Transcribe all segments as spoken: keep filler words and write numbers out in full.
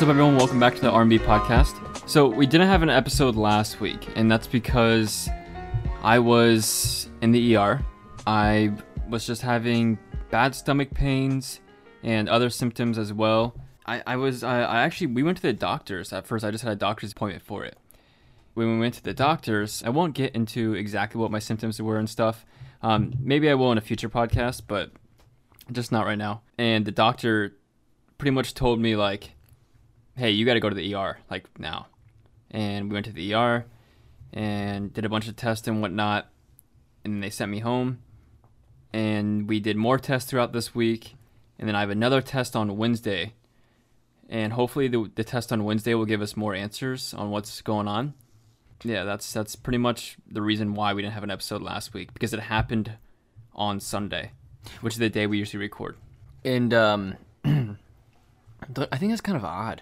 What's up, everyone? Welcome back to the R and B podcast. So we didn't have an episode last week, and that's because I was in the E R. I was just having bad stomach pains and other symptoms as well. I, I was, I, I actually, we went to the doctors at first. I just had a doctor's appointment for it. When we went to the doctors, I won't get into exactly what my symptoms were and stuff. Um, maybe I will in a future podcast, but just not right now. And the doctor pretty much told me, like, hey, you got to go to the E R, like, now. And we went to the E R and did a bunch of tests and whatnot, and they sent me home. And we did more tests throughout this week, and then I have another test on Wednesday. And hopefully the, the test on Wednesday will give us more answers on what's going on. Yeah, that's that's pretty much the reason why we didn't have an episode last week, because it happened on Sunday, which is the day we usually record. And um, I think that's kind of odd.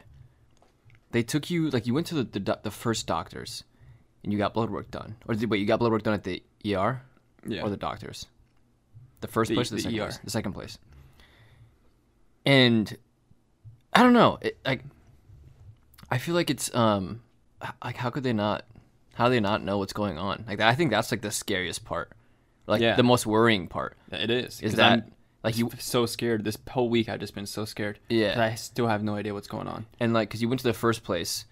They took you, like, you went to the, the the first doctors, and you got blood work done. Or did, wait, you got blood work done at the E R, yeah, or the doctors? The first the, place, or the, the second E R. Place, the second place. And I don't know, it, like, I feel like it's um, like, how could they not, how do they not know what's going on? Like, I think that's like the scariest part, like, yeah, the most worrying part. It is. Is that. I'm- Like you, so scared. This whole week I've just been so scared. Yeah, I still have no idea what's going on. And, like, because you went to the first place,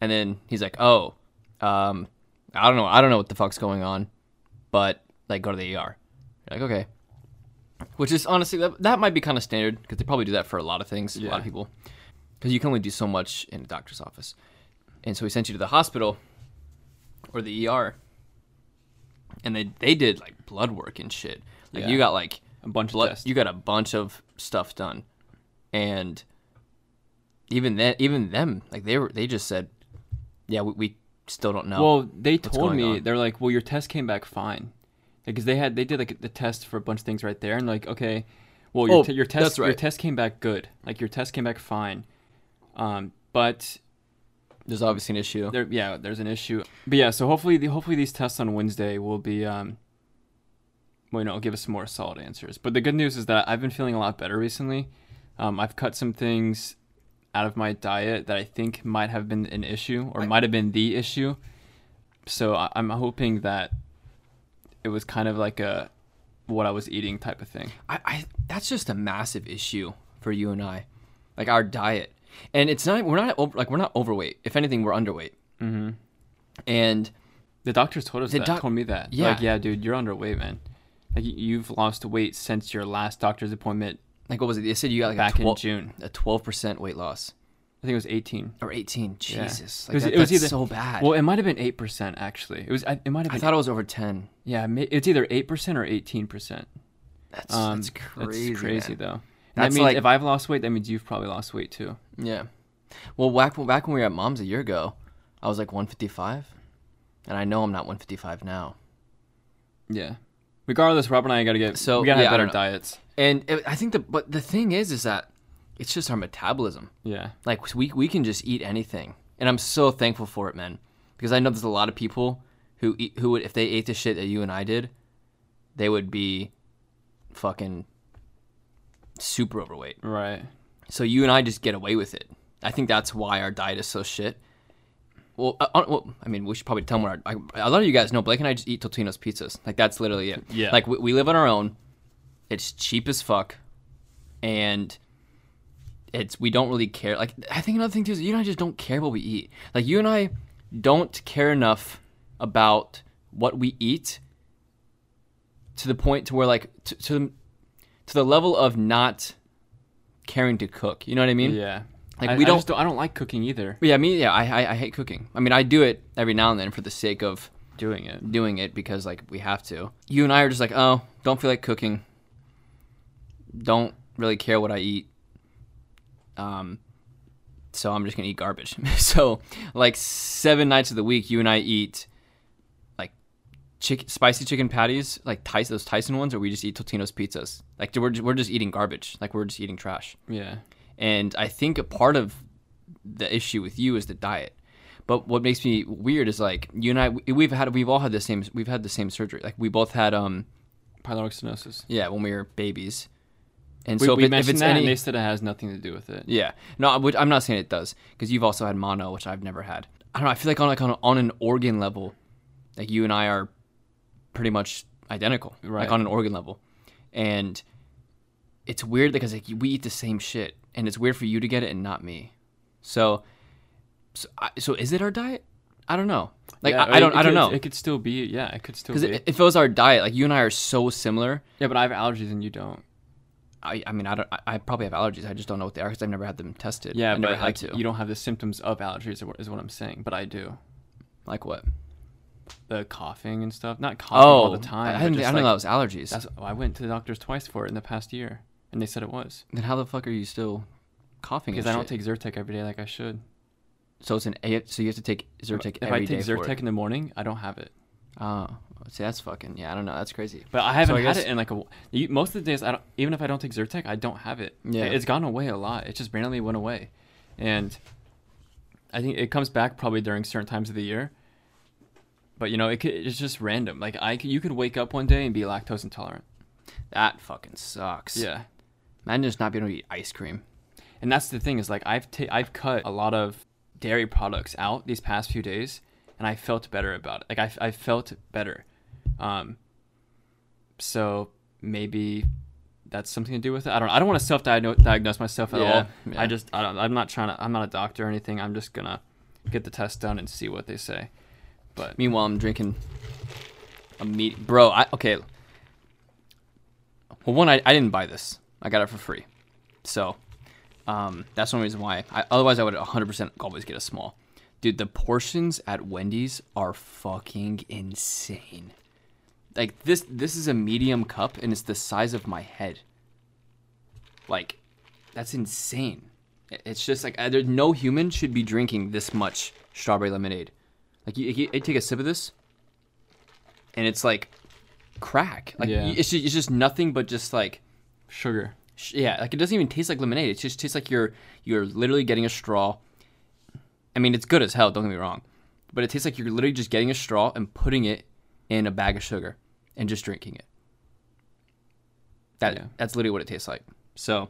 and then he's like, "Oh, um, I don't know, I don't know what the fuck's going on, but, like, go to the E R." You're like, okay, which is honestly that, that might be kind of standard, because they probably do that for a lot of things, yeah, a lot of people, because you can only do so much in a doctor's office. And so he sent you to the hospital or the E R, and they they did, like, blood work and shit. Like, yeah, you got, like, a bunch of tests. You got a bunch of stuff done, and even that, even them, like, they were, they just said, yeah, we, we still don't know. Well, they told me on. They're like, well, your test came back fine, because they had they did like the test for a bunch of things right there, and, like, okay, well, your, oh, t- your test right. your test came back good, like, your test came back fine, um, but there's obviously an issue. There, yeah, there's an issue. But yeah, so hopefully, the, hopefully these tests on Wednesday will be. Um, Well, you know, give us some more solid answers. But the good news is that I've been feeling a lot better recently. Um, I've cut some things out of my diet that I think might have been an issue, or I, might have been the issue. So I, I'm hoping that it was kind of like a what I was eating type of thing. I, I that's just a massive issue for you and I, like, our diet. And it's not we're not like we're not overweight. If anything, we're underweight. Mm-hmm. And the doctors told us that. Doc- told me that. Yeah, like, yeah, dude, you're underweight, man. Like, you've lost weight since your last doctor's appointment. Like, what was it? They said you got, like, back twelve, in June, a twelve percent weight loss. I think it was eighteen or eighteen. Jesus, yeah. Like, it was, that, it was that's either, so bad. Well, it might have been eight percent actually. It was. It might have. Been I thought eight. It was over ten. Yeah, it's either eight percent or eighteen percent. That's um, that's crazy. That's crazy, man. Though. And that's, that means, like, if I've lost weight, that means you've probably lost weight too. Yeah. Well, back back when we were at Mom's a year ago, I was like one fifty-five, and I know I'm not one fifty-five now. Yeah. Regardless, Rob and I gotta get so we gotta yeah, have better diets. And it, I think the but the thing is, is that it's just our metabolism. Yeah, like, we we can just eat anything, and I'm so thankful for it, man. Because I know there's a lot of people who eat, who would, if they ate the shit that you and I did, they would be fucking super overweight. Right. So you and I just get away with it. I think that's why our diet is so shit. Well I, well, I mean, we should probably tell them what our... I, a lot of you guys know, Blake and I just eat Totino's pizzas. Like, that's literally it. Yeah. Like, we, we live on our own. It's cheap as fuck. And it's we don't really care. Like, I think another thing, too, is you and I just don't care what we eat. Like, you and I don't care enough about what we eat to the point to where, like... To, to, to the level of not caring to cook. You know what I mean? Yeah. Like, I, we don't, I, just don't, I don't like cooking either. Yeah, I mean, yeah, I, I I hate cooking. I mean, I do it every now and then for the sake of doing it, doing it because, like, we have to. You and I are just like, oh, don't feel like cooking. Don't really care what I eat. Um, so I'm just gonna eat garbage. So, like, seven nights of the week, you and I eat, like, chick, spicy chicken patties, like Tyson, those Tyson ones, or we just eat Totino's pizzas. Like, we're just, we're just eating garbage. Like, we're just eating trash. Yeah. And I think a part of the issue with you is the diet. But what makes me weird is, like, you and I, we've had, we've all had the same, we've had the same surgery. Like, we both had um, pyloric stenosis. Yeah, when we were babies, And we, so if, we it, mentioned if it's that any, and they said it has nothing to do with it. Yeah, no, which I'm not saying it does, because you've also had mono, which I've never had. I don't know. I feel like on like on, on an organ level, like you and I are pretty much identical, right? Like on an organ level, and it's weird because like we eat the same shit, and it's weird for you to get it and not me. So, so, I, so is it our diet? I don't know. Like yeah, I, I don't, I don't could, know. It could still be, yeah, it could still be. Because if it was our diet, like you and I are so similar. Yeah, but I have allergies and you don't. I, I mean, I don't. I probably have allergies. I just don't know what they are because I've never had them tested. Yeah, I never but had like, to. You don't have the symptoms of allergies, is what I'm saying. But I do. Like what? The coughing and stuff. Not coughing oh, all the time. I, I didn't. I like, know that was allergies. That's, I went to the doctors twice for it in the past year, and they said it was. Then how the fuck are you still coughing? Because I don't shit? take Zyrtec every day like I should. So it's an. So you have to take Zyrtec if every day. If I take Zyrtec in the morning, I don't have it. Oh. See, that's fucking, yeah, I don't know. That's crazy. But I haven't so I had guess, it in like a, you, most of the days, I don't, even if I don't take Zyrtec, I don't have it. Yeah. It's gone away a lot. It just randomly went away. And I think it comes back probably during certain times of the year. But, you know, it could, it's just random. Like, I, you could wake up one day and be lactose intolerant. That fucking sucks. Yeah. Imagine just not being able to eat ice cream. And that's the thing is, like, I've ta- I've cut a lot of dairy products out these past few days. And I felt better about it. Like, I, I felt better. Um, so maybe that's something to do with it. I don't know. I don't want to self-diagnose myself at yeah, all. Yeah. I just, I don't, I'm not trying to, I'm not a doctor or anything. I'm just going to get the test done and see what they say. But meanwhile, I'm drinking a meat. Bro, I, okay. Well, one, I, I didn't buy this. I got it for free. So, um, that's one reason why. I, otherwise I would one hundred percent always get a small. Dude, the portions at Wendy's are fucking insane. Like, this this is a medium cup, and it's the size of my head. Like, that's insane. It's just, like, there's no human should be drinking this much strawberry lemonade. Like, you, you, you take a sip of this, and it's, like, crack. Like, yeah. it's, just, it's just nothing but just, like... Sugar. Sh- yeah, like, it doesn't even taste like lemonade. It just tastes like you're you're literally getting a straw... I mean, it's good as hell, don't get me wrong. But it tastes like you're literally just getting a straw and putting it in a bag of sugar and just drinking it. That yeah. That's literally what it tastes like. So,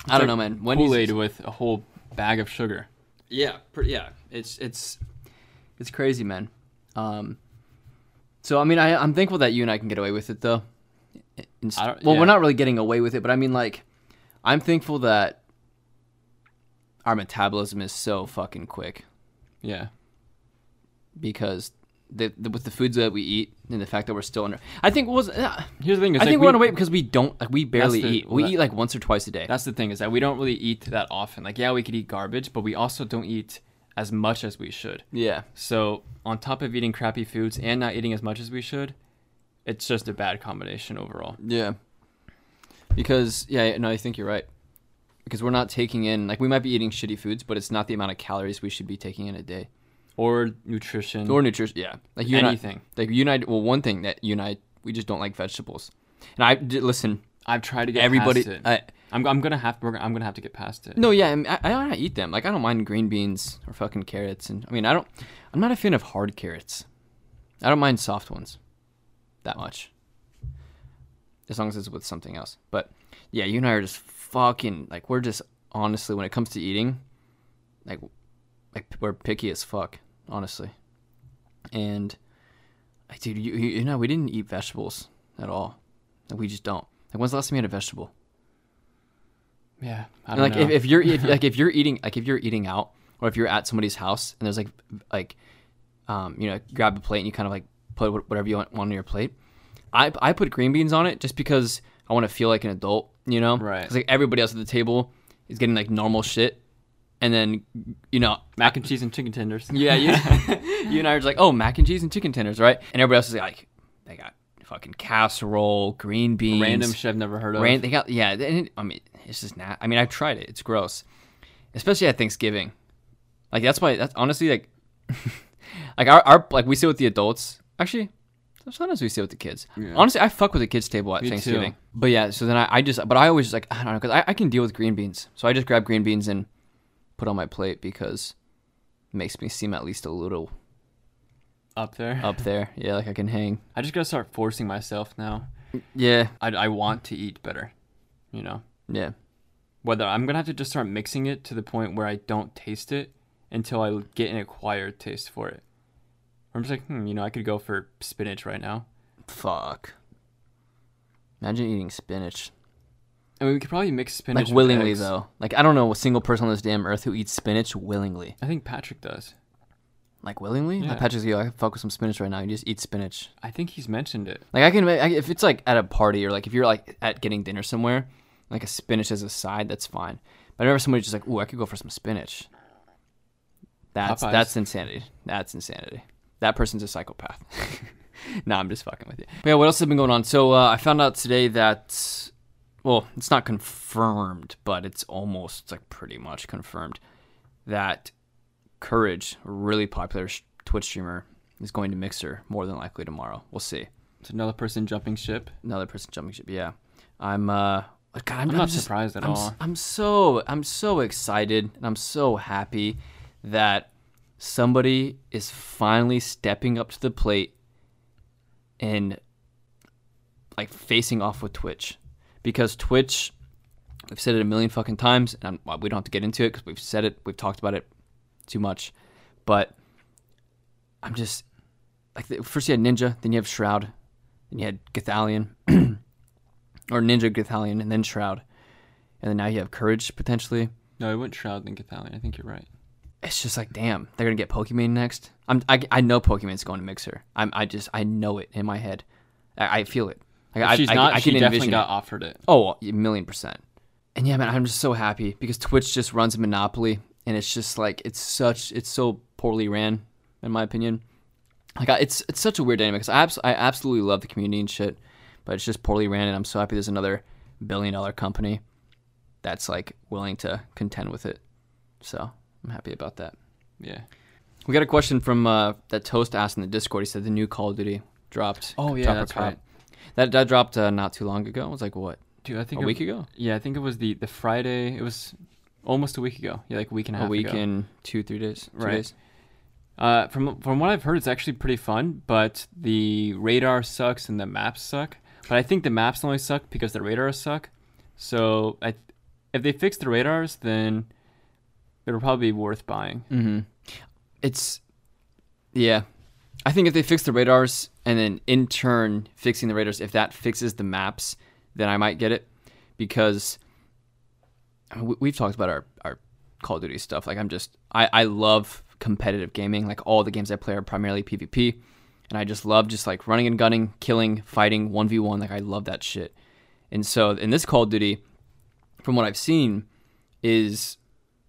it's I don't like know, man. Wendy's Kool-Aid is, with a whole bag of sugar. Yeah, per, yeah. It's it's it's crazy, man. Um, so, I mean, I, I'm thankful that you and I can get away with it, though. St- I don't, well, yeah. We're not really getting away with it, but I mean, like, I'm thankful that our metabolism is so fucking quick. Yeah. Because the, the, with the foods that we eat and the fact that we're still under... I think was uh, here's the thing. Is I like think we, we're underweight because we don't... Like, we barely the, eat. Well, we that, eat like once or twice a day. That's the thing is that we don't really eat that often. Like, yeah, we could eat garbage, but we also don't eat as much as we should. Yeah. So on top of eating crappy foods and not eating as much as we should, it's just a bad combination overall. Yeah. Because... Yeah, no, I think you're right. Because we're not taking in, like, we might be eating shitty foods, but it's not the amount of calories we should be taking in a day. Or nutrition. Or nutrition, yeah. Like you Anything. I, like, you and I, well, one thing that you and I, we just don't like vegetables. And I, listen. I've tried to get everybody, past it. I, I'm, I'm going to have I'm gonna have to get past it. No, yeah, I mean, I, I don't eat them. Like, I don't mind green beans or fucking carrots. And I mean, I don't, I'm not a fan of hard carrots. I don't mind soft ones that much. As long as it's with something else. But, yeah, you and I are just... Fucking like we're just honestly when it comes to eating, like, like we're picky as fuck, honestly. And like, dude, you, you you know we didn't eat vegetables at all. Like we just don't. Like when's the last time you had a vegetable? Yeah, I don't like, know. Like if, if you're if, like if you're eating like if you're eating out or if you're at somebody's house and there's like like, um you know grab a plate and you kind of like put whatever you want on your plate. I I put green beans on it just because I want to feel like an adult. You know, right? Like everybody else at the table is getting like normal shit, and then you know, mac and cheese and chicken tenders. Yeah, you, you and I are just like, oh, mac and cheese and chicken tenders, right? And everybody else is like, they got fucking casserole, green beans, random shit I've never heard of. Ran- they got yeah. It, I mean, it's just not. I mean, I've tried it. It's gross, especially at Thanksgiving. Like that's why. That's honestly like, like our, our like we sit with the adults actually. Sometimes we sit with the kids. Yeah. Honestly, I fuck with the kids' table at Me Thanksgiving. Too. But yeah, so then I, I just, but I always like, I don't know, because I, I can deal with green beans. So I just grab green beans and put on my plate because it makes me seem at least a little. Up there? Up there. Yeah, like I can hang. I just got to start forcing myself now. Yeah. I, I want to eat better. you know? Yeah. Whether I'm going to have to just start mixing it to the point where I don't taste it until I get an acquired taste for it. I'm just like, hmm, you know, I could go for spinach right now. Fuck. Imagine eating spinach. I mean, we could probably mix spinach. Like, willingly, with eggs. Though. Like, I don't know a single person on this damn earth who eats spinach willingly. I think Patrick does. Like, willingly? Yeah. Like, Patrick's like, I can fuck with some spinach right now. You just eat spinach. I think he's mentioned it. Like, I can, I, if it's, like, at a party or, like, if you're, like, at getting dinner somewhere, like, a spinach as a side, that's fine. But I remember somebody just like, ooh, I could go for some spinach. That's Popeyes. That's insanity. That's insanity. That person's a psychopath. Nah, I'm just fucking with you. But yeah, what else has been going on? So uh, I found out today that, well, it's not confirmed, but it's almost like pretty much confirmed that Courage, a really popular sh- Twitch streamer, is going to Mixer more than likely tomorrow. We'll see. It's another person jumping ship. Another person jumping ship. Yeah, I'm. Uh, God, I'm, I'm not I'm just, surprised at I'm, all. I'm so I'm so excited and I'm so happy that somebody is finally stepping up to the plate and like facing off with Twitch, because Twitch, we've said it a million fucking times, and I'm, we don't have to get into it because we've said it, we've talked about it too much. But I'm just like, the, first you had Ninja, then you have Shroud, then you had Gothalion, or Ninja, Gothalion, and then Shroud, and then now you have Courage potentially. No, I went Shroud then Gothalion. I think you're right. It's just like, damn, they're gonna get Pokimane next. I'm, I, I know Pokimane's going to Mixer. I'm, I just, I know it in my head. I, I feel it. Like, if she's I, not. I, I she can definitely got it. Offered it. Oh, a million percent. And yeah, man, I'm just so happy because Twitch just runs a monopoly, and it's just like it's such, it's so poorly ran, in my opinion. Like, I, it's, it's such a weird dynamic. Cause I, abs- I absolutely love the community and shit, but it's just poorly ran, and I'm so happy there's another billion dollar company that's like willing to contend with it. So. I'm happy about that. Yeah. We got a question from uh, that Toast asked in the Discord. He said the new Call of Duty dropped. Oh, yeah, that's right. That, that dropped uh, not too long ago. It was like, what? Dude, I think a it, week ago? Yeah, I think it was the, the Friday. It was almost a week ago. Yeah, like a week and a half ago. A week ago. and two, three days. Two right. Days. Uh, from, from what I've heard, it's actually pretty fun, but the radar sucks and the maps suck. But I think the maps only suck because the radars suck. So I, if they fix the radars, then... it'll probably be worth buying. Mm-hmm. It's, yeah. I think if they fix the radars and then in turn fixing the radars, if that fixes the maps, then I might get it. Because I mean, we've talked about our, our Call of Duty stuff. Like I'm just, I, I love competitive gaming. Like all the games I play are primarily PvP. And I just love just like running and gunning, killing, fighting, one v one. Like I love that shit. And so in this Call of Duty, from what I've seen, is...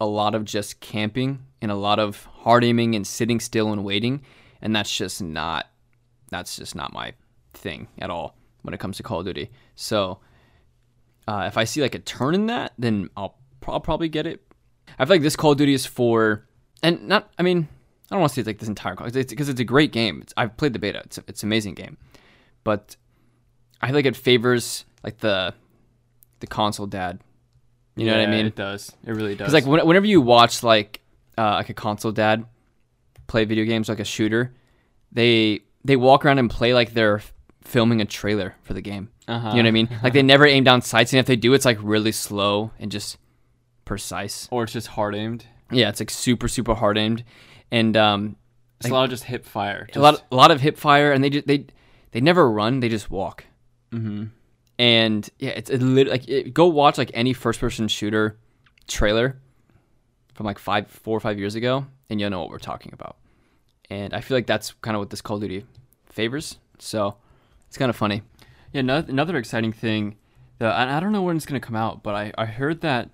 a lot of just camping and a lot of hard aiming and sitting still and waiting. And that's just not, that's just not my thing at all when it comes to Call of Duty. So uh, if I see like a turn in that, then I'll, I'll probably get it. I feel like this Call of Duty is for, and not, I mean, I don't want to say it's like this entire Call of Duty because it's a great game. It's, I've played the beta. It's a, it's an amazing game, but I feel like it favors like the, the console dad. You know yeah, what I mean? It does. It really does. Because like when, whenever you watch like uh, like a console dad play video games, like a shooter, they they walk around and play like they're f- filming a trailer for the game. Uh-huh. You know what I mean? Like they never aim down sights, and if they do, it's like really slow and just precise. Or it's just hard aimed. Yeah, it's like super super hard aimed, and um, it's like, a lot of just hip fire. Just... A lot a lot of hip fire, and they just, they they never run. They just walk. Mm-hmm. And yeah, it's it lit- like it, go watch like any first-person shooter trailer from like five, four or five years ago, and you'll know what we're talking about. And I feel like that's kind of what this Call of Duty favors. So it's kind of funny. Yeah, no, another exciting thing. The I, I don't know when it's gonna come out, but I, I heard that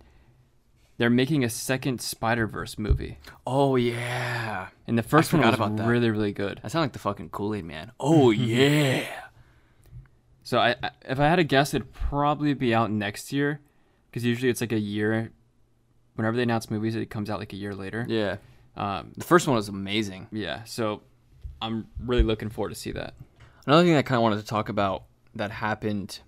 they're making a second Spider-Verse movie. Oh yeah, and the first I one was about that. really really good. I sound like the fucking Kool-Aid man. Oh yeah. So I, if I had to guess, it'd probably be out next year, because usually it's like a year. Whenever they announce movies, it comes out like a year later. Yeah. Um, the first one was amazing. Yeah. So I'm really looking forward to see that. Another thing I kind of wanted to talk about that happened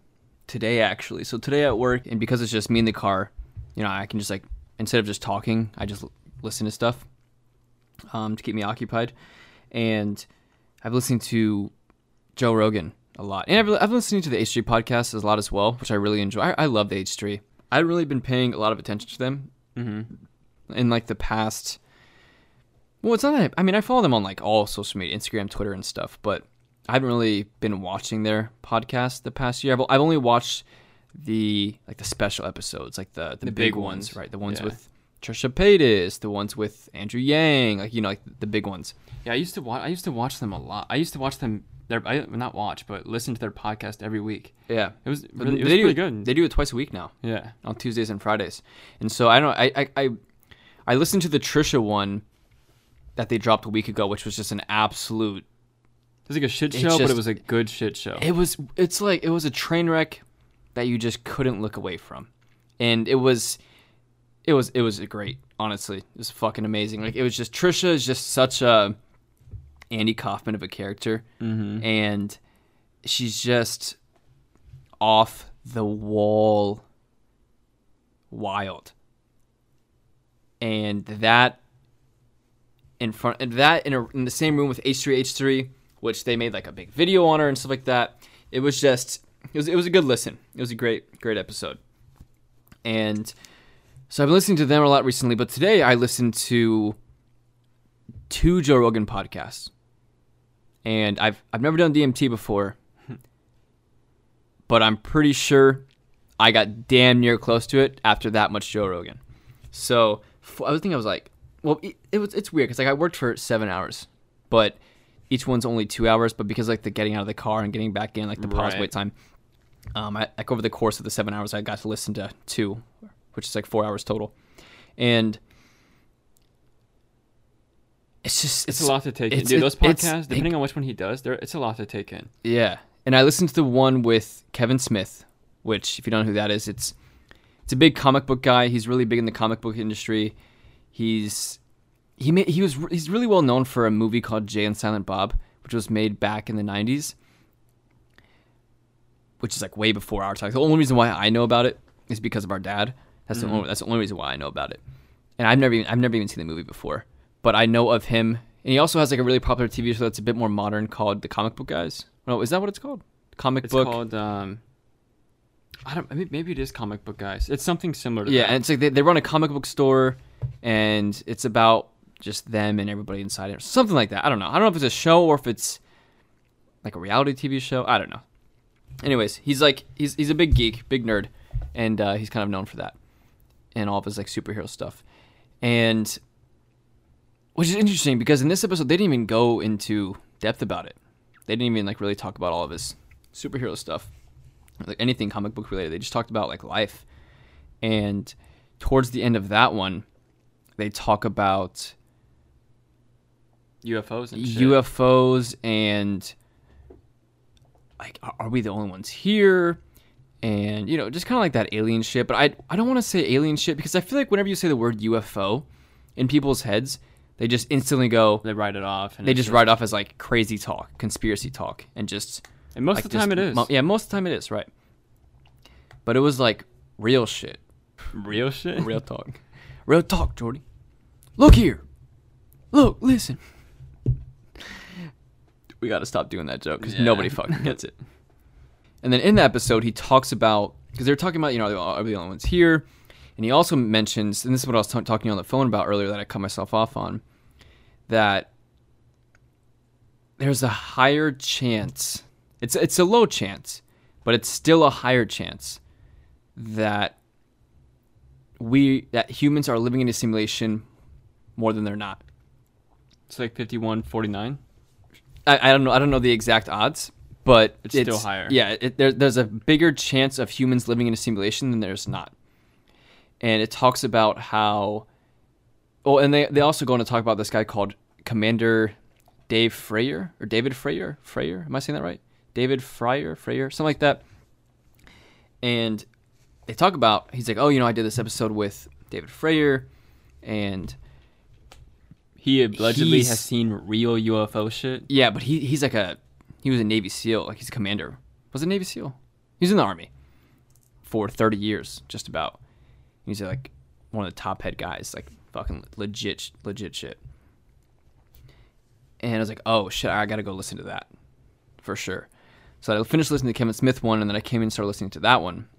today, actually. So today at work, and because it's just me in the car, you know, I can just like, instead of just talking, I just l- listen to stuff um, to keep me occupied. And I've listened to Joe Rogan a lot. And I've, I've been listening to the H three podcast a lot as well, which I really enjoy. I, I love the H three. I've really been paying a lot of attention to them mm-hmm. in like the past. Well, it's not that I, I mean, I follow them on like all social media, Instagram, Twitter, and stuff, but I haven't really been watching their podcast the past year. I've, I've only watched the like the special episodes, like the, the, the big, big ones, ones, right? The ones yeah. with Trisha Paytas, the ones with Andrew Yang, like, you know, like the big ones. Yeah, I used to watch. I used to watch them a lot. I used to watch them. Their I not watch, but listen to their podcast every week. Yeah, it was really, it was they pretty do, good. They do it twice a week now. Yeah, on Tuesdays and Fridays. And so I don't. I I I, I listened to the Trisha one that they dropped a week ago, which was just an absolute. It was like a shit show, just, but it was a good shit show. It was. It's like it was a train wreck that you just couldn't look away from, and it was, it was, it was great. Honestly, it was fucking amazing. Like it was just Trisha is just such a Andy Kaufman of a character, mm-hmm. and she's just off the wall, wild, and that. In front and that in, a, in the same room with H three H three, which they made like a big video on her and stuff like that. It was just it was it was a good listen. It was a great great episode. And so I've been listening to them a lot recently, but today I listened to two Joe Rogan podcasts. And I've I've never done D M T before, but I'm pretty sure I got damn near close to it after that much Joe Rogan. So I was thinking I was like. Well, it, it was it's weird because like I worked for seven hours, but each one's only two hours. But because like the getting out of the car and getting back in, like the pause right. wait time, um, I, like over the course of the seven hours, I got to listen to two, which is like four hours total, and it's just it's, it's a lot to take in. Dude, those podcasts, depending on which one he does, there it's a lot to take in. Yeah, and I listened to the one with Kevin Smith, which if you don't know who that is, it's it's a big comic book guy. He's really big in the comic book industry. He's he made, he was he's really well known for a movie called Jay and Silent Bob, which was made back in the nineties, which is like way before our time. The only reason why I know about it is because of our dad. That's mm-hmm. the only that's the only reason why I know about it. And I've never even I've never even seen the movie before, but I know of him. And he also has like a really popular T V show that's a bit more modern called The Comic Book Guys. No, is that what it's called? Comic it's Book. It's called. Um... I don't. I mean, maybe it is Comic Book Guys. It's something similar to yeah, that. Yeah, and it's like they, they run a comic book store. And it's about just them and everybody inside it, or something like that. I don't know. I don't know if it's a show or if it's like a reality T V show. I don't know. Anyways, he's like he's he's a big geek, big nerd, and uh, he's kind of known for that and all of his like superhero stuff. And which is interesting because in this episode they didn't even go into depth about it. They didn't even like really talk about all of his superhero stuff, or, like anything comic book related. They just talked about like life. And towards the end of that one. They talk about U F Os and shit. U F Os and like, are we the only ones here? And you know, just kind of like that alien shit. But I, I don't want to say alien shit because I feel like whenever you say the word U F O in people's heads, they just instantly go. They write it off. And they just write it off as like crazy talk, conspiracy talk, and just. And most like, of the time just, it is. Mo- yeah, most of the time it is right. But it was like real shit. Real shit. Real talk. Real talk, Jordy. Look here. Look, listen. We got to stop doing that joke because yeah. nobody fucking gets it. And then in that episode, he talks about, because they're talking about, you know, are we the only ones here? And he also mentions, and this is what I was t- talking on the phone about earlier that I cut myself off on, that there's a higher chance. It's it's a low chance, but it's still a higher chance that we that humans are living in a simulation more than they're not. It's like fifty-one forty-nine. I, I don't know. I don't know the exact odds, but it's, it's still higher. Yeah, it, there, there's a bigger chance of humans living in a simulation than there's not. And it talks about how. Oh, and they they also go on to talk about this guy called Commander Dave Frayer or David Frayer. Frayer, am I saying that right? David Frayer, Frayer, something like that. And. They talk about, he's like, oh, you know, I did this episode with David Frayer, and he allegedly has seen real U F O shit. Yeah, but he he's like a, he was a Navy SEAL, like he's a commander. Was a Navy SEAL? He was in the Army for thirty years, just about. He's like one of the top head guys, like fucking legit, legit shit. And I was like, oh, shit, I gotta go listen to that for sure. So I finished listening to Kevin Smith one, and then I came in and started listening to that one.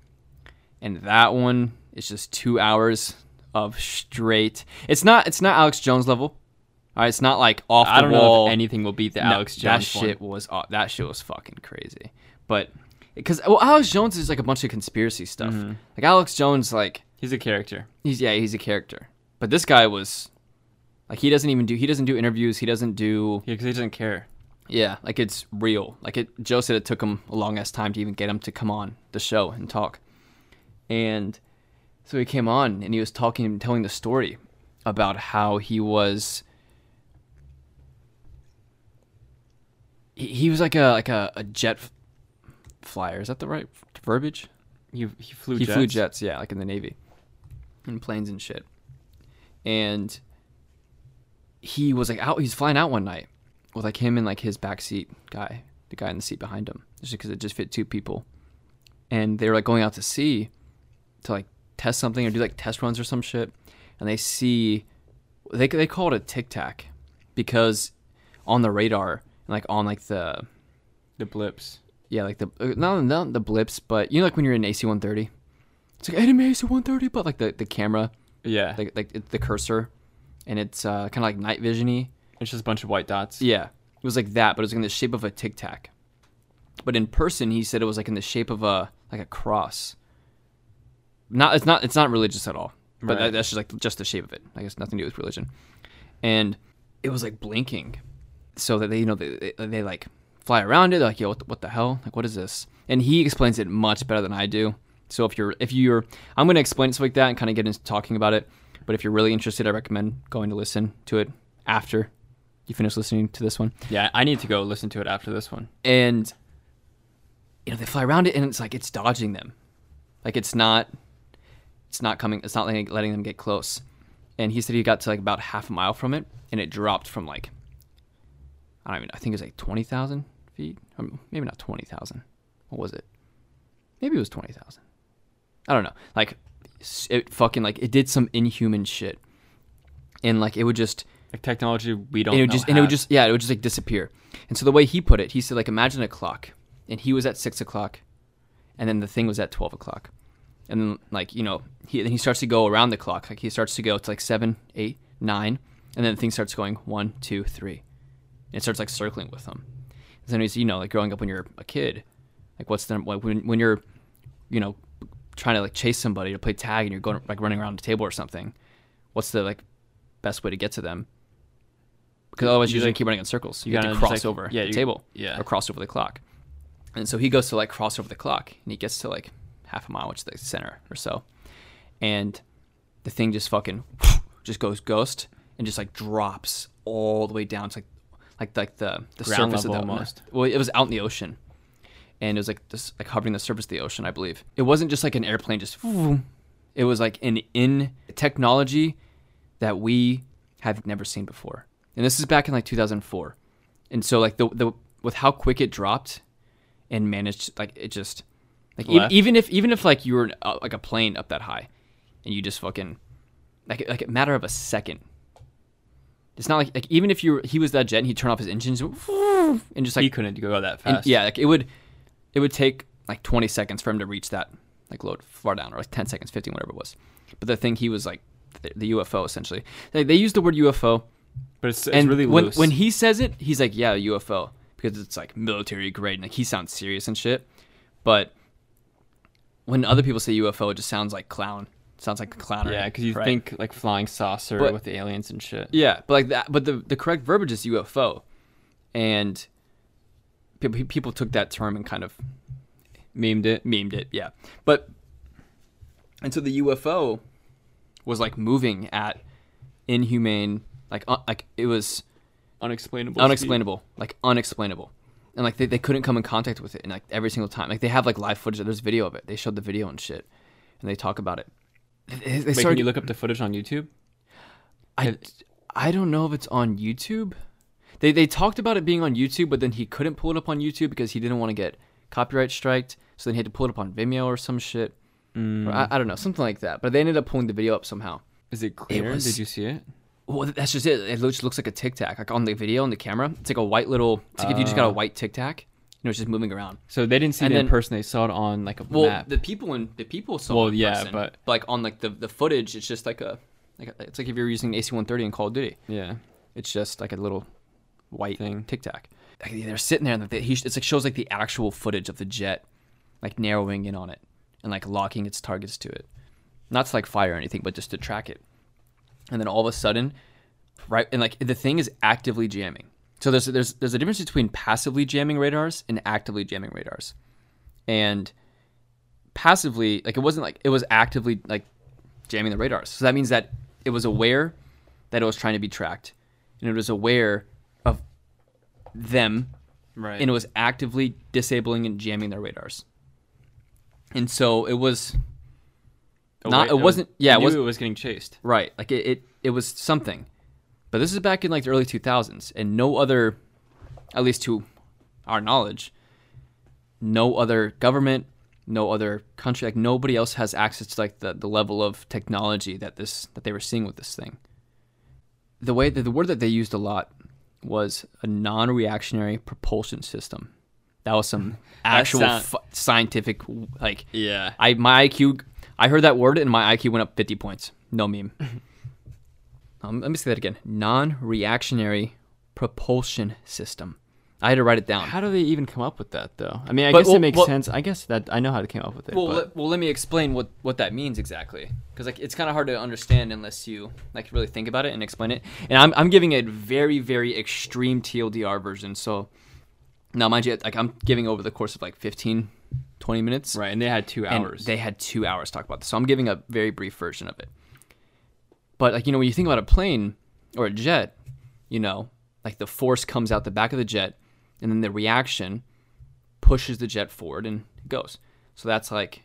And that one is just two hours of straight. It's not It's not Alex Jones level. All right, it's not like off the wall. I don't know if anything will beat the no, Alex Jones that shit one. Was that shit was fucking crazy. But because well, Alex Jones is like a bunch of conspiracy stuff. Mm-hmm. Like Alex Jones, like he's a character. He's yeah, he's a character. But this guy was like he doesn't even do he doesn't do interviews. He doesn't do yeah, because he doesn't care. Yeah, like it's real. Like it, Joe said, it took him a long ass time to even get him to come on the show and talk. And so he came on and he was talking and telling the story about how he was. He was like a like a, a jet f- flyer. Is that the right verbiage? He he flew he jets. He flew jets, yeah, like in the Navy, and planes and shit. And he was like out. He's flying out one night with like him and like his backseat guy, the guy in the seat behind him, just because it just fit two people. And they were like going out to sea to like test something or do like test runs or some shit. And they see they they call it a tic tac because on the radar. Like on like the, the blips. Yeah, like the not not the blips, but you know, like when you're in A C one thirty, it's like enemy A C one thirty, but like the, the camera. Yeah. Like like it, the cursor, and it's uh, kind of like night visiony. It's just a bunch of white dots. Yeah, it was like that, but it was like in the shape of a tic tac. But in person, he said it was like in the shape of a like a cross. Not it's not it's not religious at all, but right. that, that's just like just the shape of it. I guess nothing to do with religion, and it was like blinking. So that they, you know, they, they, they like fly around it. They're like, yo, what the, what the hell? Like, what is this? And he explains it much better than I do. So if you're, if you're, I'm going to explain it like that and kind of get into talking about it. But if you're really interested, I recommend going to listen to it after you finish listening to this one. Yeah, I need to go listen to it after this one. And, you know, they fly around it and it's like, it's dodging them. Like, it's not, it's not coming, it's not letting, letting them get close. And he said he got to like about half a mile from it and it dropped from like, I don't even know, I think it was like twenty thousand feet. Or maybe not twenty thousand. What was it? Maybe it was twenty thousand. I don't know. Like, it fucking, like, it did some inhuman shit. And, like, it would just... Like, technology we don't know. It would just, and it would just, yeah, it would just, like, disappear. And so the way he put it, he said, like, imagine a clock. And he was at six o'clock. And then the thing was at twelve o'clock. And then, like, you know, he then he starts to go around the clock. Like, he starts to go to, like, seven, eight, nine. And then the thing starts going one, two, three. It starts like circling with them. And then you know, like growing up when you're a kid, like what's the like when when you're, you know, trying to like chase somebody to play tag and you're going like running around a table or something. What's the like best way to get to them? Because otherwise you, you just like, keep running in circles. You, you have to cross like, over yeah, the you, table yeah. or cross over the clock. And so he goes to like cross over the clock and he gets to like half a mile, which is the center or so, and the thing just fucking just goes ghost and just like drops all the way down to like. Like like the, the surface of the almost. Well, it was out in the ocean, and it was like this, like hovering the surface of the ocean, I believe. It wasn't just like an airplane, just. It was like an in technology that we have never seen before, and this is back in like two thousand four, and so like the the with how quick it dropped, and managed like it just like e- even if even if like you were uh, like a plane up that high, and you just fucking like like a matter of a second. It's not like, like even if you were, he was that jet and he'd turn off his engines and just like... He couldn't go that fast. And, yeah, like it would it would take like twenty seconds for him to reach that like load far down or like ten seconds, fifteen, whatever it was. But the thing he was like, the, the U F O essentially. They, they use the word U F O. But it's, it's really when, loose. When he says it, he's like, yeah, U F O. Because it's like military grade and like he sounds serious and shit. But when other people say U F O, it just sounds like clown. Sounds like a clownery. Yeah, because you right? think like flying saucer but, with the aliens and shit. Yeah, but like that. But the the correct verbiage is U F O, and people people took that term and kind of memed it. Memed it. Yeah, but and so the U F O was like moving at inhumane, like uh, like it was unexplainable, unexplainable, speed. like unexplainable, and like they they couldn't come in contact with it, and like every single time, like they have like live footage. There's video of it. They showed the video and shit, and they talk about it. They Wait, started, can you look up the footage on YouTube? I, I don't know if it's on YouTube. They they talked about it being on YouTube, but then he couldn't pull it up on YouTube because he didn't want to get copyright striked. So then he had to pull it up on Vimeo or some shit. Mm. Or I, I don't know, something like that. But they ended up pulling the video up somehow. Is it clear? It was, Did you see it? Well, that's just it. It just looks like a tic tac. Like on the video, on the camera, it's like a white little... It's like uh. if you just got a white tic tac know, it's just moving around. So they didn't see and it in then, person. They saw it on like a well, map. Well, the people in the people saw well, it in yeah, person. But like on like the, the footage, it's just like a, like a, it's like if you're using an A C one thirty in Call of Duty. Yeah. It's just like a little white thing, Tic Tac. Like, they're sitting there and they, he, it's like shows like the actual footage of the jet, like narrowing in on it and like locking its targets to it. Not to like fire or anything, but just to track it. And then all of a sudden, right, and like the thing is actively jamming. So there's there's there's a difference between passively jamming radars and actively jamming radars. And passively, like it wasn't like it was actively like jamming the radars. So that means that it was aware that it was trying to be tracked, and it was aware of them, right? And it was actively disabling and jamming their radars. And so it was oh, not. Wait, it no, wasn't. Yeah, it was. It was getting chased. Right. Like it. It, it was something. But this is back in like the early two thousands, and no other, at least to our knowledge, no other government, no other country, like nobody else has access to like the, the level of technology that this that they were seeing with this thing. The way that the word that they used a lot was a non-reactionary propulsion system. That was some actual sound- f- scientific like yeah. I my I Q I heard that word and my I Q went up fifty points. No meme. Um, let me say that again. Non-reactionary propulsion system. I had to write it down. How do they even come up with that, though? I mean, I but, guess well, it makes well, sense. I guess that I know how they came up with it. Well, let, well, let me explain what, what that means exactly, because like it's kind of hard to understand unless you like really think about it and explain it. And I'm I'm giving a very very extreme T L D R version. So now, mind you, like I'm giving over the course of like fifteen, twenty minutes. Right, and they had two hours. They had two hours to talk about this. So I'm giving a very brief version of it. But, like, you know, when you think about a plane or a jet, you know, like the force comes out the back of the jet and then the reaction pushes the jet forward and it goes. So that's, like,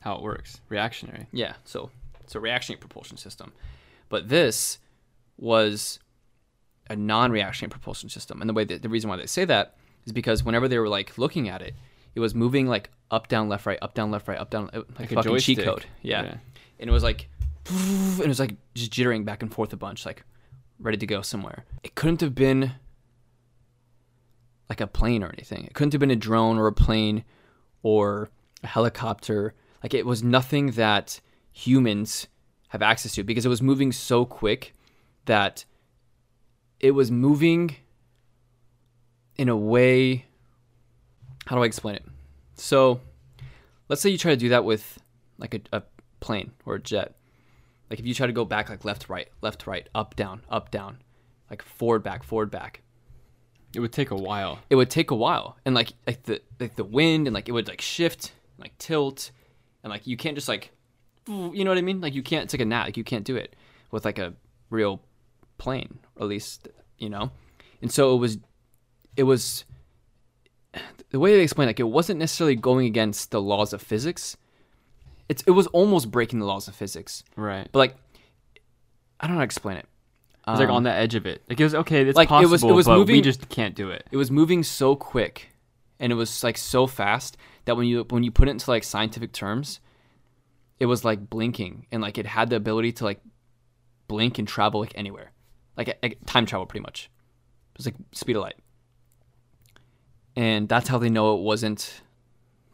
how it works. Reactionary. Yeah. So it's a reactionary propulsion system. But this was a non-reactionary propulsion system. And the way that, the reason why they say that is because whenever they were, like, looking at it, it was moving, like, up, down, left, right, up, down, left, right, up, down, like, like a fucking cheat code. Yeah. yeah. And it was, like... and it was like just jittering back and forth a bunch, like ready to go somewhere. It couldn't have been like a plane or anything. It couldn't have been a drone or a plane or a helicopter. Like it was nothing that humans have access to because it was moving so quick that it was moving in a way. How do I explain it? So let's say you try to do that with like a, a plane or a jet. Like if you try to go back like left, right, left, right, up, down, up, down, like forward, back, forward, back. It would take a while. It would take a while. And like like the like the wind and like it would like shift, and like tilt, and like you can't just like, you know what I mean? Like you can't, it's like a gnat, like you can't do it with like a real plane, or at least, you know? And so it was, it was, the way they explained, like it wasn't necessarily going against the laws of physics. It's, it was almost breaking the laws of physics. Right. But, like, I don't know how to explain it. It was, um, like, on the edge of it. Like, it was, okay, it's like possible, it was, it was but moving, we just can't do it. It was moving so quick, and it was, like, so fast that when you when you put it into, like, scientific terms, it was, like, blinking. And, like, it had the ability to, like, blink and travel, like, anywhere. Like, like time travel, pretty much. It was, like, speed of light. And that's how they know it wasn't...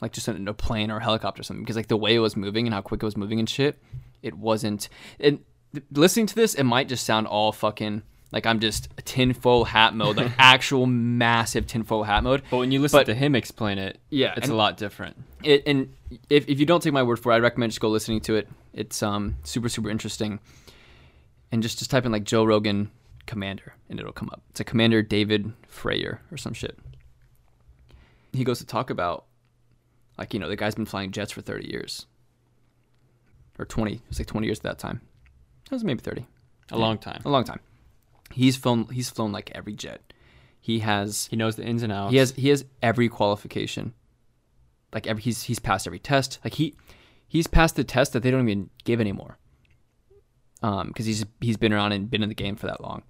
like just in a plane or a helicopter or something, because like the way it was moving and how quick it was moving and shit, it wasn't. And listening to this, it might just sound all fucking like I'm just tinfoil hat mode, like actual massive tinfoil hat mode. But when you listen but, to him explain it, yeah, it's a lot different. It, and if if you don't take my word for it, I recommend just go listening to it. It's um super super interesting. And just just type in like Joe Rogan Commander, and it'll come up. It's a Commander David Frayer or some shit. He goes to talk about. Like, you know, the guy's been flying jets for thirty years. Or twenty. It was like twenty years at that time. It was maybe thirty. A yeah. long time. A long time. He's flown he's flown like every jet. He has He knows the ins and outs. He has he has every qualification. Like every he's he's passed every test. Like he he's passed the test that they don't even give anymore. Um cuz he's he's been around and been in the game for that long.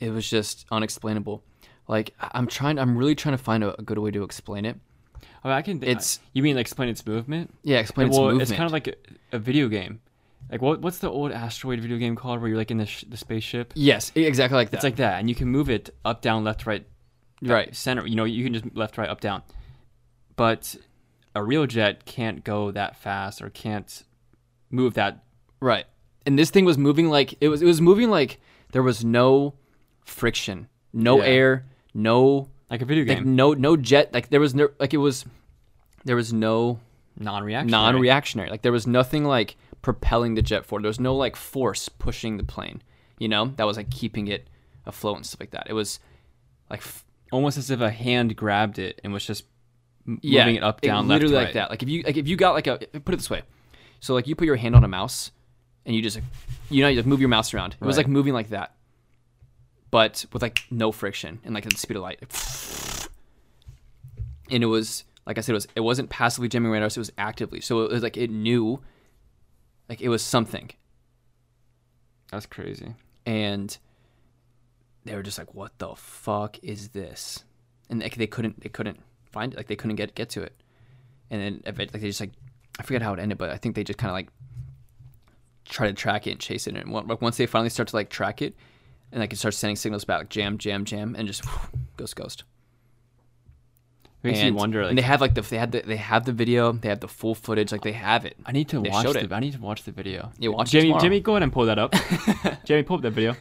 It was just unexplainable. Like I'm trying I'm really trying to find a, a good way to explain it. I, mean, I can. Th- it's you mean like explain its movement? Yeah, explain well, its movement. It's kind of like a, a video game. Like what? What's the old asteroid video game called where you're like in the sh- the spaceship? Yes, exactly like that. It's like that, and you can move it up, down, left, right, Right, center. You know, you can just left, right, up, down. But a real jet can't go that fast or can't move that. Right. And this thing was moving like it was. It was moving like there was no friction, no yeah. air, no like a video game. Like no, no jet. Like there was no like it was. There was no non-reactionary. Non-reactionary. Like there was nothing like propelling the jet forward. There was no like force pushing the plane. You know, that was like keeping it afloat and stuff like that. It was like f- almost as if a hand grabbed it and was just m- yeah, moving it up, down, it left, literally right. Like that. Like if you like if you got like a put it this way, so like you put your hand on a mouse and you just like, you know you like move your mouse around. It right. was like moving like that, but with like no friction and like at the speed of light. And it was like I said, it was it wasn't passively jamming radars. It was actively. So it was like it knew, like it was something. That's crazy. And they were just like, "What the fuck is this?" And they, they couldn't, they couldn't find it. Like they couldn't get get to it. And then like they just like, I forget how it ended, but I think they just kind of like try to track it and chase it. And like once they finally start to like track it, and like it starts sending signals back, like jam, jam, jam, and just whew, ghost, ghost. It makes and, you wonder. Like, and they have like the they had the, they have the video, they have the full footage, like they have it. I need to they watch the it. I need to watch the video. Yeah, watch Jamie, it Jamie, go ahead and pull that up. Jamie, pull up that video.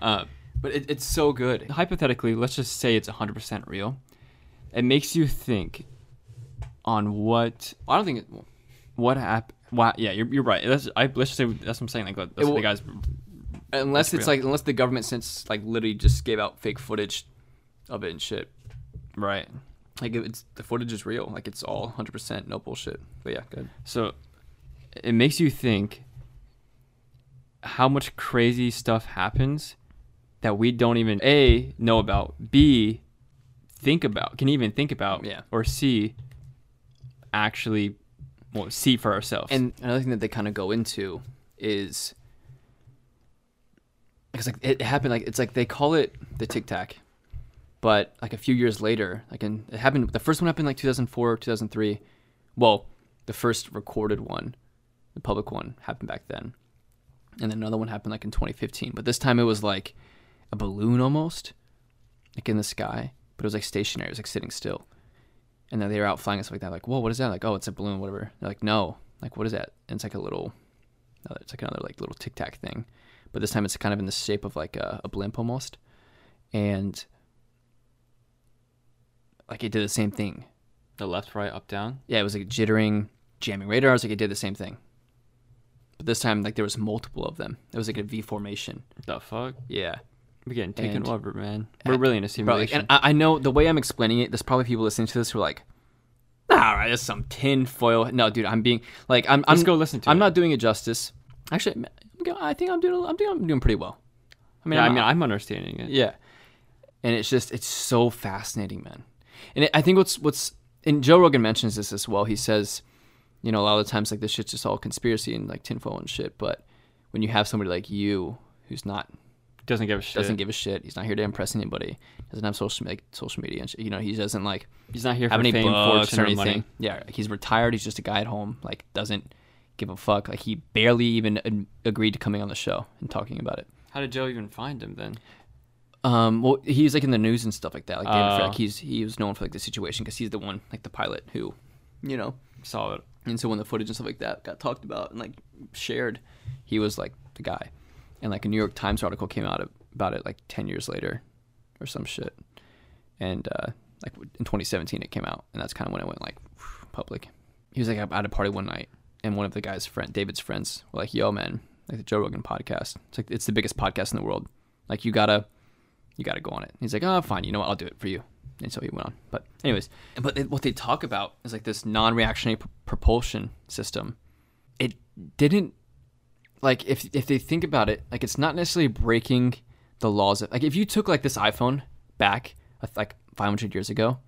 Uh, but it, it's so good. Hypothetically, let's just say it's one hundred percent real. It makes you think on what... I don't think... It, what happened... Wow, yeah, you're you're right. That's, I, let's just say... That's what I'm saying. Like, let's it, say the guys... Unless it's real. Like... Unless the government since, like, literally just gave out fake footage of it and shit. Right. Like, it, it's the footage is real. Like, it's all one hundred percent no bullshit. But yeah, good. So, it makes you think how much crazy stuff happens... that we don't even A, know about, B, think about, can even think about, yeah. or C, actually well, see for ourselves. And another thing that they kind of go into is, because like it happened, like it's like they call it the Tic Tac, but like a few years later, like in, it happened. The first one happened like two thousand four, two thousand three. Well, the first recorded one, the public one, happened back then, and then another one happened like in twenty fifteen. But this time it was like a balloon almost, like in the sky, but it was like stationary. It was like sitting still. And then they were out flying and stuff like that. Like, whoa, what is that? Like, oh, it's a balloon, whatever. They're like, no, like, what is that? And it's like a little, it's like another like little Tic Tac thing. But this time it's kind of in the shape of like a, a blimp almost. And like it did the same thing. The left, right, up, down? Yeah, it was like jittering, jamming radars. Like it did the same thing. But this time, like, there was multiple of them. It was like a V formation. The fuck? Yeah. We're getting taken and, over, man. We're and, really in a simulation. Probably, and I, I know the way I'm explaining it, there's probably people listening to this who are like, all right, that's some tin foil. No, dude, I'm being like, I'm. Let's I'm, go listen to I'm it. not doing it justice. Actually, I think I'm doing. I'm doing. I'm doing pretty well. I mean, yeah, I'm, I mean, I'm understanding it. Yeah, and it's just, it's so fascinating, man. And it, I think what's what's and Joe Rogan mentions this as well. He says, you know, a lot of the times like this shit's just all conspiracy and like tinfoil and shit. But when you have somebody like you who's not. Doesn't give a shit. Doesn't give a shit. He's not here to impress anybody. Doesn't have social like social media and shit. You know, he doesn't like. He's not here for any fame, fortune, or anything. Money. Yeah, like, he's retired. He's just a guy at home. Like, doesn't give a fuck. Like, he barely even agreed to coming on the show and talking about it. How did Joe even find him then? Um, well, he was like in the news and stuff like that. Like, David uh, Frayer, like he's he was known for like the situation because he's the one like the pilot who, you know, saw it. And so when the footage and stuff like that got talked about and like shared, he was like the guy. And like a New York Times article came out about it like ten years later or some shit. And uh, like in twenty seventeen it came out. And that's kind of when it went like public. He was like at a party one night. And one of the guy's friend, David's friends were like, yo, man, like the Joe Rogan podcast. It's like, it's the biggest podcast in the world. Like you gotta, you gotta go on it. And he's like, oh, fine. You know what? I'll do it for you. And so he went on. But anyways, but they, what they talk about is like this non-reactionary pr- propulsion system. It didn't. Like, if if they think about it, like, it's not necessarily breaking the laws of... Like, if you took, like, this iPhone back, like, five hundred years ago,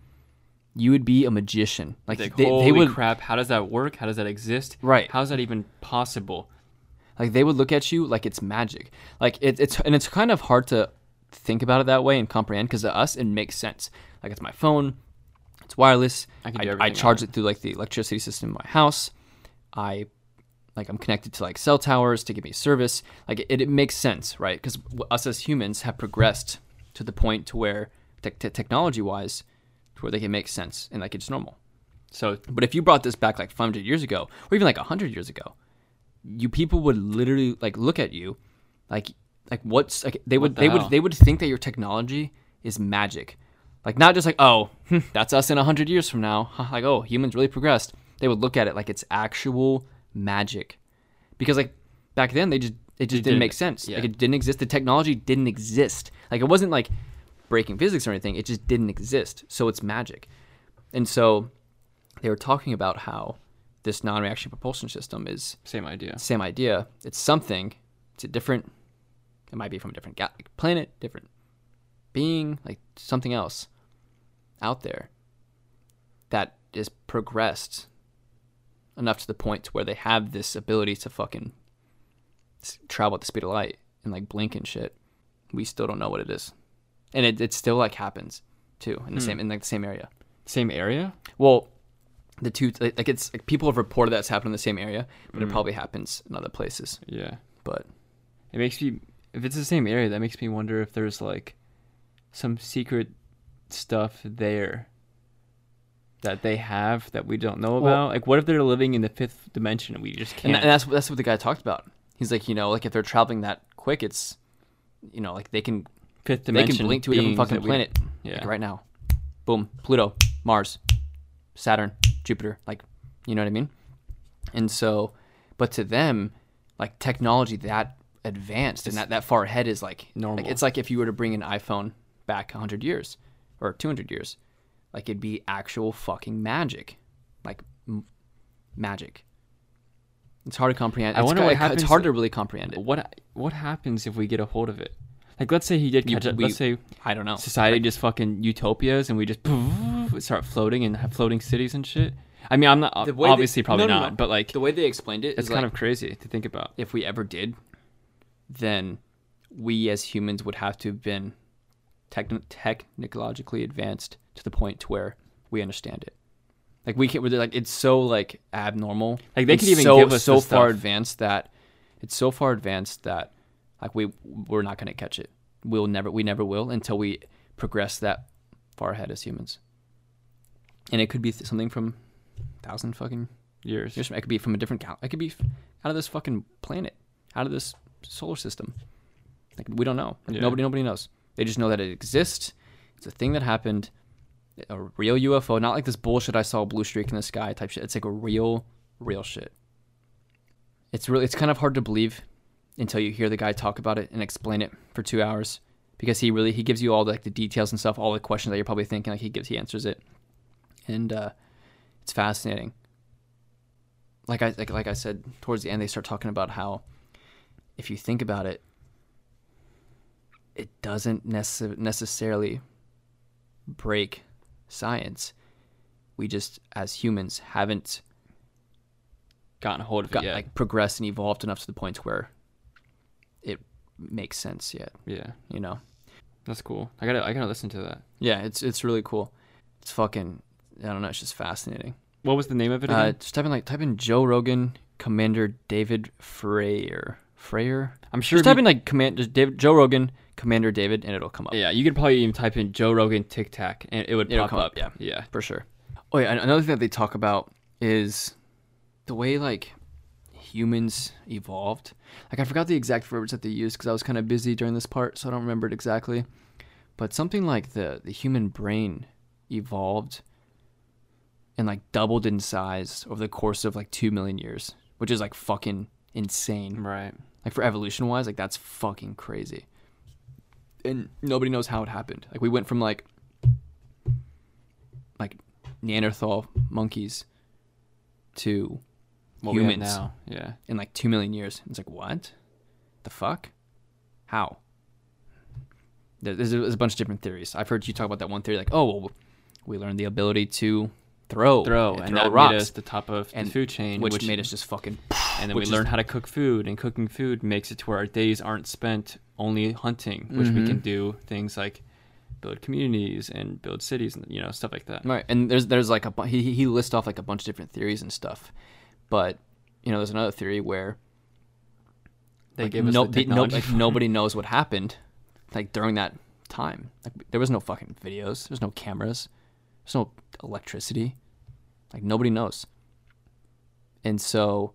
you would be a magician. Like, like they, holy they would, crap, how does that work? How does that exist? Right. How is that even possible? Like, they would look at you like it's magic. Like, it, it's... And it's kind of hard to think about it that way and comprehend, because to us, it makes sense. Like, it's my phone. It's wireless. I, can do everything I, I charge it through, like, the electricity system in my house. I... Like, I'm connected to, like, cell towers to give me service. Like, it, it makes sense, right? Because us as humans have progressed to the point to where te te technology-wise, to where they can make sense and like it's normal. So, but if you brought this back like five hundred years ago, or even like one hundred years ago, you people would literally like look at you, like like what's like they would what the they hell? would they would think that your technology is magic, like not just like oh that's us in one hundred years from now, like oh humans really progressed. They would look at it like it's actual magic, because like back then they just it just it didn't, didn't make sense. Yeah. Like it didn't exist. The technology didn't exist. Like it wasn't like breaking physics or anything. It just didn't exist. So it's magic, and so. They were talking about how this non-reaction propulsion system is same idea. Same idea. It's something. It's a different. It might be from a different ga planet, different being, like something else out there that is progressed enough to the point to where they have this ability to fucking travel at the speed of light and like blink and shit. We still don't know what it is, and it it still like happens too in the hmm. same in like the same area. Same area? Well. The two like it's like people have reported that's happened in the same area, but mm. it probably happens in other places. Yeah, but it makes me if it's the same area, that makes me wonder if there's like some secret stuff there that they have that we don't know well, about. Like, what if they're living in the fifth dimension and we just can't? And that's that's what the guy talked about. He's like, you know, like if they're traveling that quick, it's you know, like they can fifth dimension they can blink to a different fucking planet. We, yeah, like right now, boom, Pluto, Mars, Saturn. Jupiter, like, you know what I mean? And so, but to them, like technology that advanced it's and that, that far ahead is like normal. Like, it's like if you were to bring an iPhone back one hundred years or two hundred years, like it'd be actual fucking magic, like m magic. It's hard to comprehend. I it's wonder what happens. It's hard to really comprehend it. What What happens if we get a hold of it? Like, let's say he did catch up. Let's say I don't know. Society like, just fucking utopias, and we just poof, start floating and have floating cities and shit. I mean, I'm not obviously they, probably no, no, not, no. but like the way they explained it, it's is kind like, of crazy to think about. If we ever did, then we as humans would have to have been techn technologically advanced to the point to where we understand it. Like we can, we're like it's so like abnormal. Like they could even so, give us so far stuff. advanced that it's so far advanced that. Like we we're not gonna catch it. We'll never we never will until we progress that far ahead as humans. And it could be th something from a thousand fucking years. years from, it could be from a different gal. It could be out of this fucking planet, out of this solar system. Like we don't know. Like, yeah. Nobody nobody knows. They just know that it exists. It's a thing that happened. A real U F O, not like this bullshit. I saw a blue streak in the sky type shit. It's like a real real shit. It's really it's kind of hard to believe. Until you hear the guy talk about it and explain it for two hours, because he really he gives you all the, like the details and stuff, all the questions that you're probably thinking. Like he gives, he answers it, and uh, it's fascinating. Like I like like I said towards the end, they start talking about how, if you think about it, it doesn't nece necessarily break science. We just as humans haven't gotten a hold of got, it yet. Like progressed and evolved enough to the point where. It makes sense yet. Yeah. You know? That's cool. I gotta I gotta listen to that. Yeah, it's it's really cool. It's fucking I don't know, it's just fascinating. What was the name of it again? Uh just type in like type in Joe Rogan Commander David Frayer. Frayer? I'm sure. Just type in like Commander David Joe Rogan Commander David and it'll come up. Yeah, you could probably even type in Joe Rogan Tic Tac and it would it'll pop come up. up. Yeah. Yeah. For sure. Oh yeah, another thing that they talk about is the way like humans evolved. Like I forgot the exact verbiage that they used because I was kind of busy during this part, so I don't remember it exactly. But something like the the human brain evolved and like doubled in size over the course of like two million years, which is like fucking insane, right? Like for evolution wise, like that's fucking crazy. And nobody knows how it happened. Like we went from like like Neanderthal monkeys to What humans we have now. Yeah, in like two million years. It's like, what the fuck? How? There's a, there's a bunch of different theories. I've heard you talk about that one theory, like, oh, well, we learned the ability to throw, throw, and, and throw that rocks. Made us the top of and the food chain, which, which made us just fucking. And then we learned how to cook food, and cooking food makes it to where our days aren't spent only hunting, which mm-hmm. we can do things like build communities and build cities, and you know, stuff like that. Right, and there's there's like a he he lists off like a bunch of different theories and stuff. But, you know, there's another theory where they like, give us no, the technology. No, like, nobody knows what happened, like, during that time. Like, there was no fucking videos. There's no cameras. There's no electricity. Like, nobody knows. And so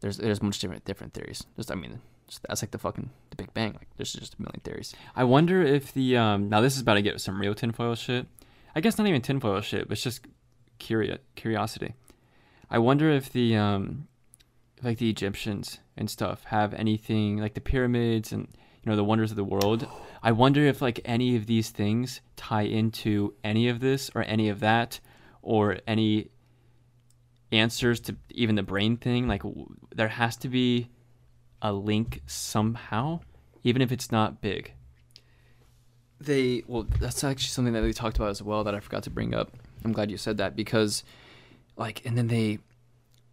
there's there's much different different theories. Just I mean, just, that's like the fucking the Big Bang. Like, there's just a million theories. I wonder if the um now this is about to get some real tinfoil shit. I guess not even tinfoil shit, but it's just curious curiosity. I wonder if the um like the Egyptians and stuff have anything like the pyramids and, you know, the wonders of the world. I wonder if like any of these things tie into any of this or any of that or any answers to even the brain thing. Like, w- there has to be a link somehow, even if it's not big. They, well, that's actually something that they talked about as well that I forgot to bring up. I'm glad you said that, because like, and then they,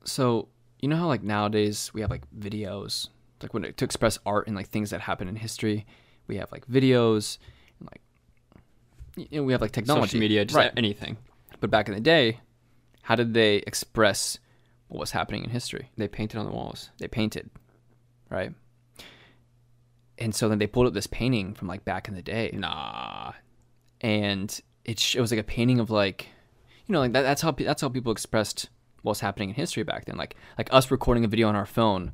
so you know how like nowadays we have like videos, like when to express art and like things that happen in history, we have like videos and like, you know, we have like technology, social media, just right. anything. But back in the day, how did they express what was happening in history? They painted on the walls. They painted, right? And so then they pulled up this painting from like back in the day. Nah. And it, sh- it was like a painting of like, you know, like that, that's how pe- that's how people expressed what was happening in history back then. Like like us recording a video on our phone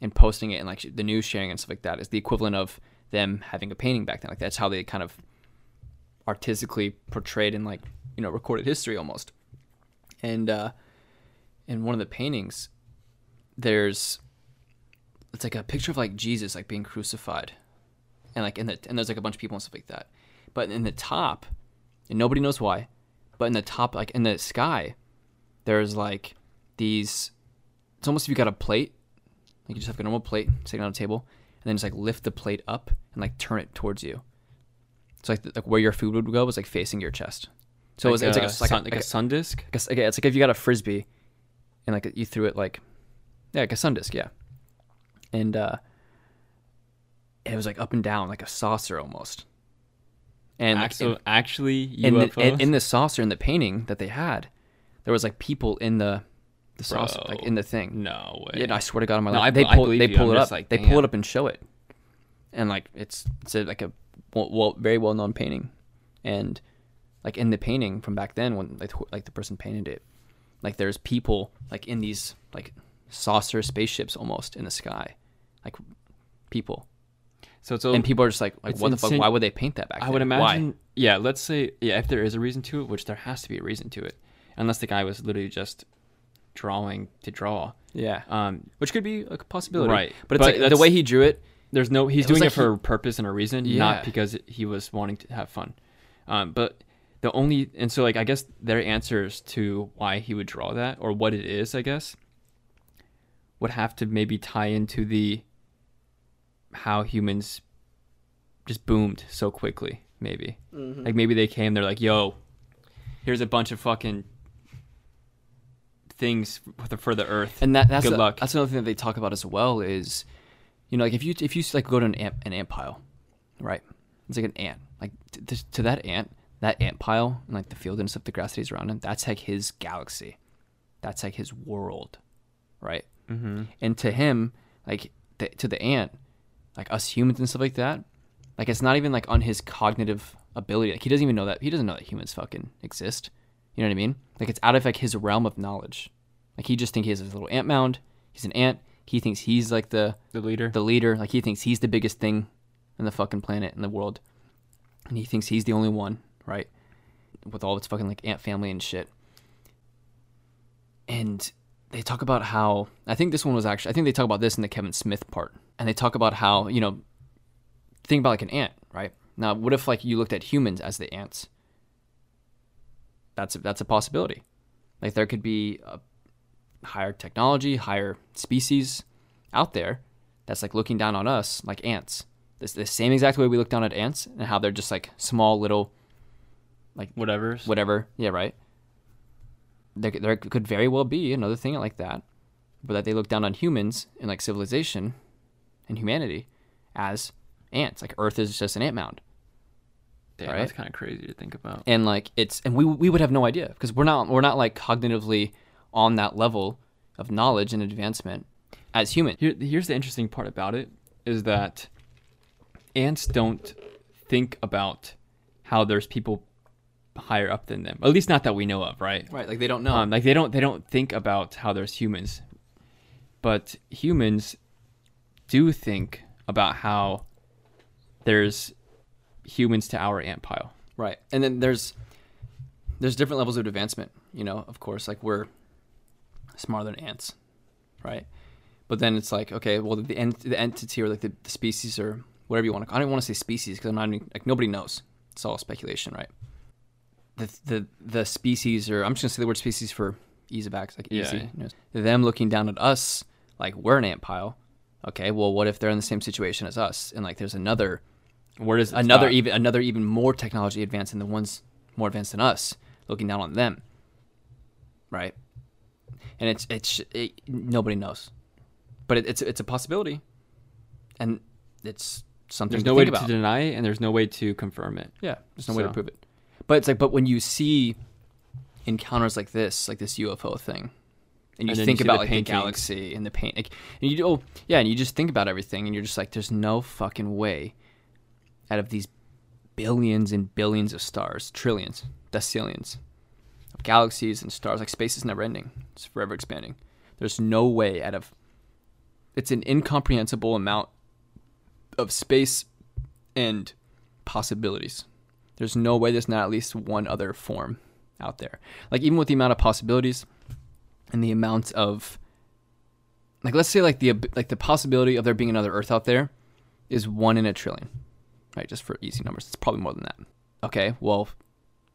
and posting it and like the news sharing and stuff like that is the equivalent of them having a painting back then. Like, that's how they kind of artistically portrayed and like, you know, recorded history almost. And uh, in one of the paintings, there's it's like a picture of like Jesus like being crucified, and like in the and there's like a bunch of people and stuff like that. But in the top, and nobody knows why, but in the top, like in the sky, there's like these. It's almost if you got a plate, like you just have a normal plate sitting on a table, and then just like lift the plate up and like turn it towards you. It's so, like the, like where your food would go was like facing your chest. So like it was, a, it's like a sun, like, a, like a sun disc. Like a, it's like if you got a frisbee, and like you threw it like, yeah, like a sun disc, yeah. And uh, it was like up and down, like a saucer almost. And actually, like, in, actually U F Os. In the, in the saucer in the painting that they had, there was like people in the the saucer, Bro, like in the thing. No way. Yeah, I swear to God, on my no, life, I, they pull they pull you. it up, like, they pull it up and show it, and like it's it's like a well, well, very well known painting, and. Like in the painting from back then, when like like the person painted it, like there's people like in these like saucer spaceships almost in the sky, like people. So it's all, and people are just like like what the insane. fuck? Why would they paint that back then? I would imagine. Why? Yeah, let's say yeah, if there is a reason to it, which there has to be a reason to it, unless the guy was literally just drawing to draw. Yeah. Um, which could be a possibility, right? But it's but like the way he drew it. There's no he's it doing like it for he, a purpose and a reason, yeah. not because he was wanting to have fun, um, but. The only, and so like, I guess their answers to why he would draw that or what it is, I guess, would have to maybe tie into the, how humans just boomed so quickly, maybe. Mm-hmm. Like maybe they came, they're like, yo, here's a bunch of fucking things for the, for the earth. And that, that's, Good a, luck. that's another thing that they talk about as well is, you know, like if you, if you like go to an ant, an ant pile, right? It's like an ant, like to, to that ant. That ant pile and like the field and stuff, the grass that he's around him, that's like his galaxy. That's like his world, right? Mm-hmm. And to him, like the, to the ant, like us humans and stuff like that, like it's not even like on his cognitive ability. Like he doesn't even know that. He doesn't know that humans fucking exist. You know what I mean? Like it's out of like his realm of knowledge. Like he just thinks he has his little ant mound. He's an ant. He thinks he's like the, the leader. The leader. Like he thinks he's the biggest thing on the fucking planet and the world. And he thinks he's the only one. Right, with all its fucking like ant family and shit. And they talk about how I think this one was actually I think they talk about this in the Kevin Smith part, and they talk about how, you know, think about like an ant, right? Now, what if like you looked at humans as the ants? That's a, that's a possibility. Like there could be a higher technology, higher species out there that's like looking down on us like ants. It's the same exact way we look down at ants and how they're just like small little. Like whatever, whatever, yeah, right. There, there could very well be another thing like that, but that they look down on humans and like civilization, and humanity, as ants. Like Earth is just an ant mound. Damn, right? That's kind of crazy to think about. And like it's, and we we would have no idea because we're not we're not like cognitively on that level of knowledge and advancement as humans. Here, here's the interesting part about it is that ants don't think about how there's people higher up than them, at least not that we know of, right? Right, like they don't know. Um, like they don't they don't think about how there's humans, but humans do think about how there's humans to our ant pile. Right, and then there's there's different levels of advancement. You know, of course, like we're smarter than ants, right? But then it's like, okay, well, the ent- the entity or like the, the species or whatever you want to call it. I don't want to say species because I'm not even, like nobody knows. It's all speculation, right? The the the species, or I'm just gonna say the word species for ease of access, like yeah. easy. You know, them looking down at us like we're an ant pile. Okay, well, what if they're in the same situation as us and like there's another, where does another stop? even another even more technology advanced than the ones more advanced than us looking down on them, right? And it's it's it, nobody knows, but it, it's it's a possibility, and it's something there's to no think way about. to deny it, and there's no way to confirm it. Yeah, there's no so. way to prove it. But it's like, but when you see encounters like this, like this U F O thing, and you and think you about the like paintings. the galaxy and the paint, like, and you oh yeah, and you just think about everything, and you're just like, there's no fucking way, out of these billions and billions of stars, trillions, decillions, of galaxies and stars, like space is never ending; it's forever expanding. There's no way out of, it's an incomprehensible amount of space and possibilities. There's no way there's not at least one other form out there. Like even with the amount of possibilities and the amount of, like let's say like the like the possibility of there being another Earth out there is one in a trillion, right? Just for easy numbers, it's probably more than that. Okay, well,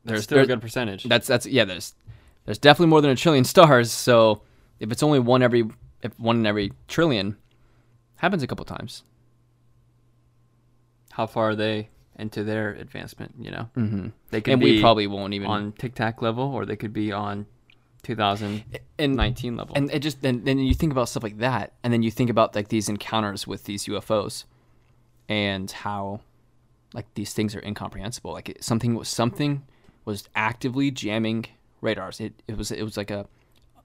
there's that's still there's, a good percentage. That's that's yeah. There's there's definitely more than a trillion stars. So if it's only one every if one in every trillion happens a couple times, how far are they into their advancement, you know? Mm-hmm. They could and be we probably won't even on Tic Tac level, or they could be on two thousand nineteen and, level. And it just then then you think about stuff like that, and then you think about like these encounters with these U F Os, and how like these things are incomprehensible. Like it, something was something was actively jamming radars. It it was it was like a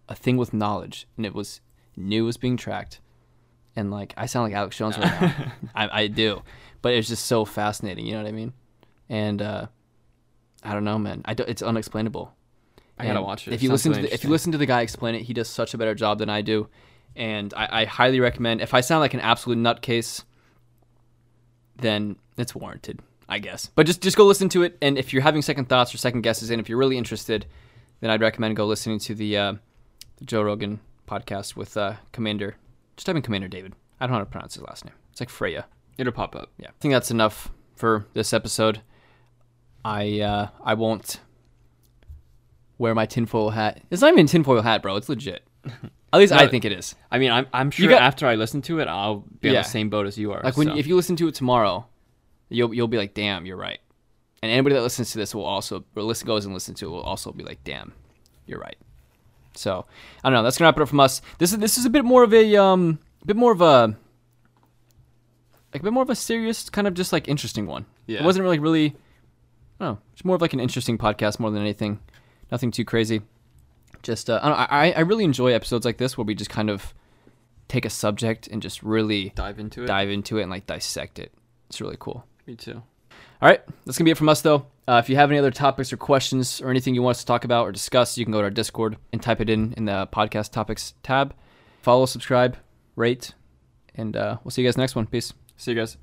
a thing with knowledge, and it was knew it was being tracked. And like I sound like Alex Jones right now, I, I do. But it's just so fascinating, you know what I mean? And uh, I don't know, man. I don't, it's unexplainable. I and gotta watch it. If you listen to the, if you listen to the guy explain it, he does such a better job than I do. And I, I highly recommend. If I sound like an absolute nutcase, then it's warranted, I guess. But just just go listen to it. And if you're having second thoughts or second guesses, and if you're really interested, then I'd recommend go listening to the, uh, the Joe Rogan podcast with uh, Commander. Just type in Commander David. I don't know how to pronounce his last name. It's like Freya. It'll pop up. Yeah. I think that's enough for this episode. I uh, I won't wear my tinfoil hat. It's not even a tinfoil hat, bro. It's legit. At least no, I think it is. I mean, I'm I'm sure got, after I listen to it, I'll be yeah. on the same boat as you are. Like when so. if you listen to it tomorrow, you'll you'll be like, damn, you're right. And anybody that listens to this will also, or listen goes and listens to it, will also be like, damn, you're right. So I don't know. That's gonna wrap it up from us. This is this is a bit more of a um, a bit more of a. Like a bit more of a serious, kind of just like interesting one. Yeah. It wasn't really, really, I don't know, it's more of like an interesting podcast more than anything. Nothing too crazy. Just, uh, I, don't know, I I really enjoy episodes like this where we just kind of take a subject and just really dive into it, dive into it and like dissect it. It's really cool. Me too. All right. That's going to be it from us though. Uh, if you have any other topics or questions or anything you want us to talk about or discuss, you can go to our Discord and type it in in the podcast topics tab. Follow, subscribe, rate, and uh, we'll see you guys next one. Peace. See you guys.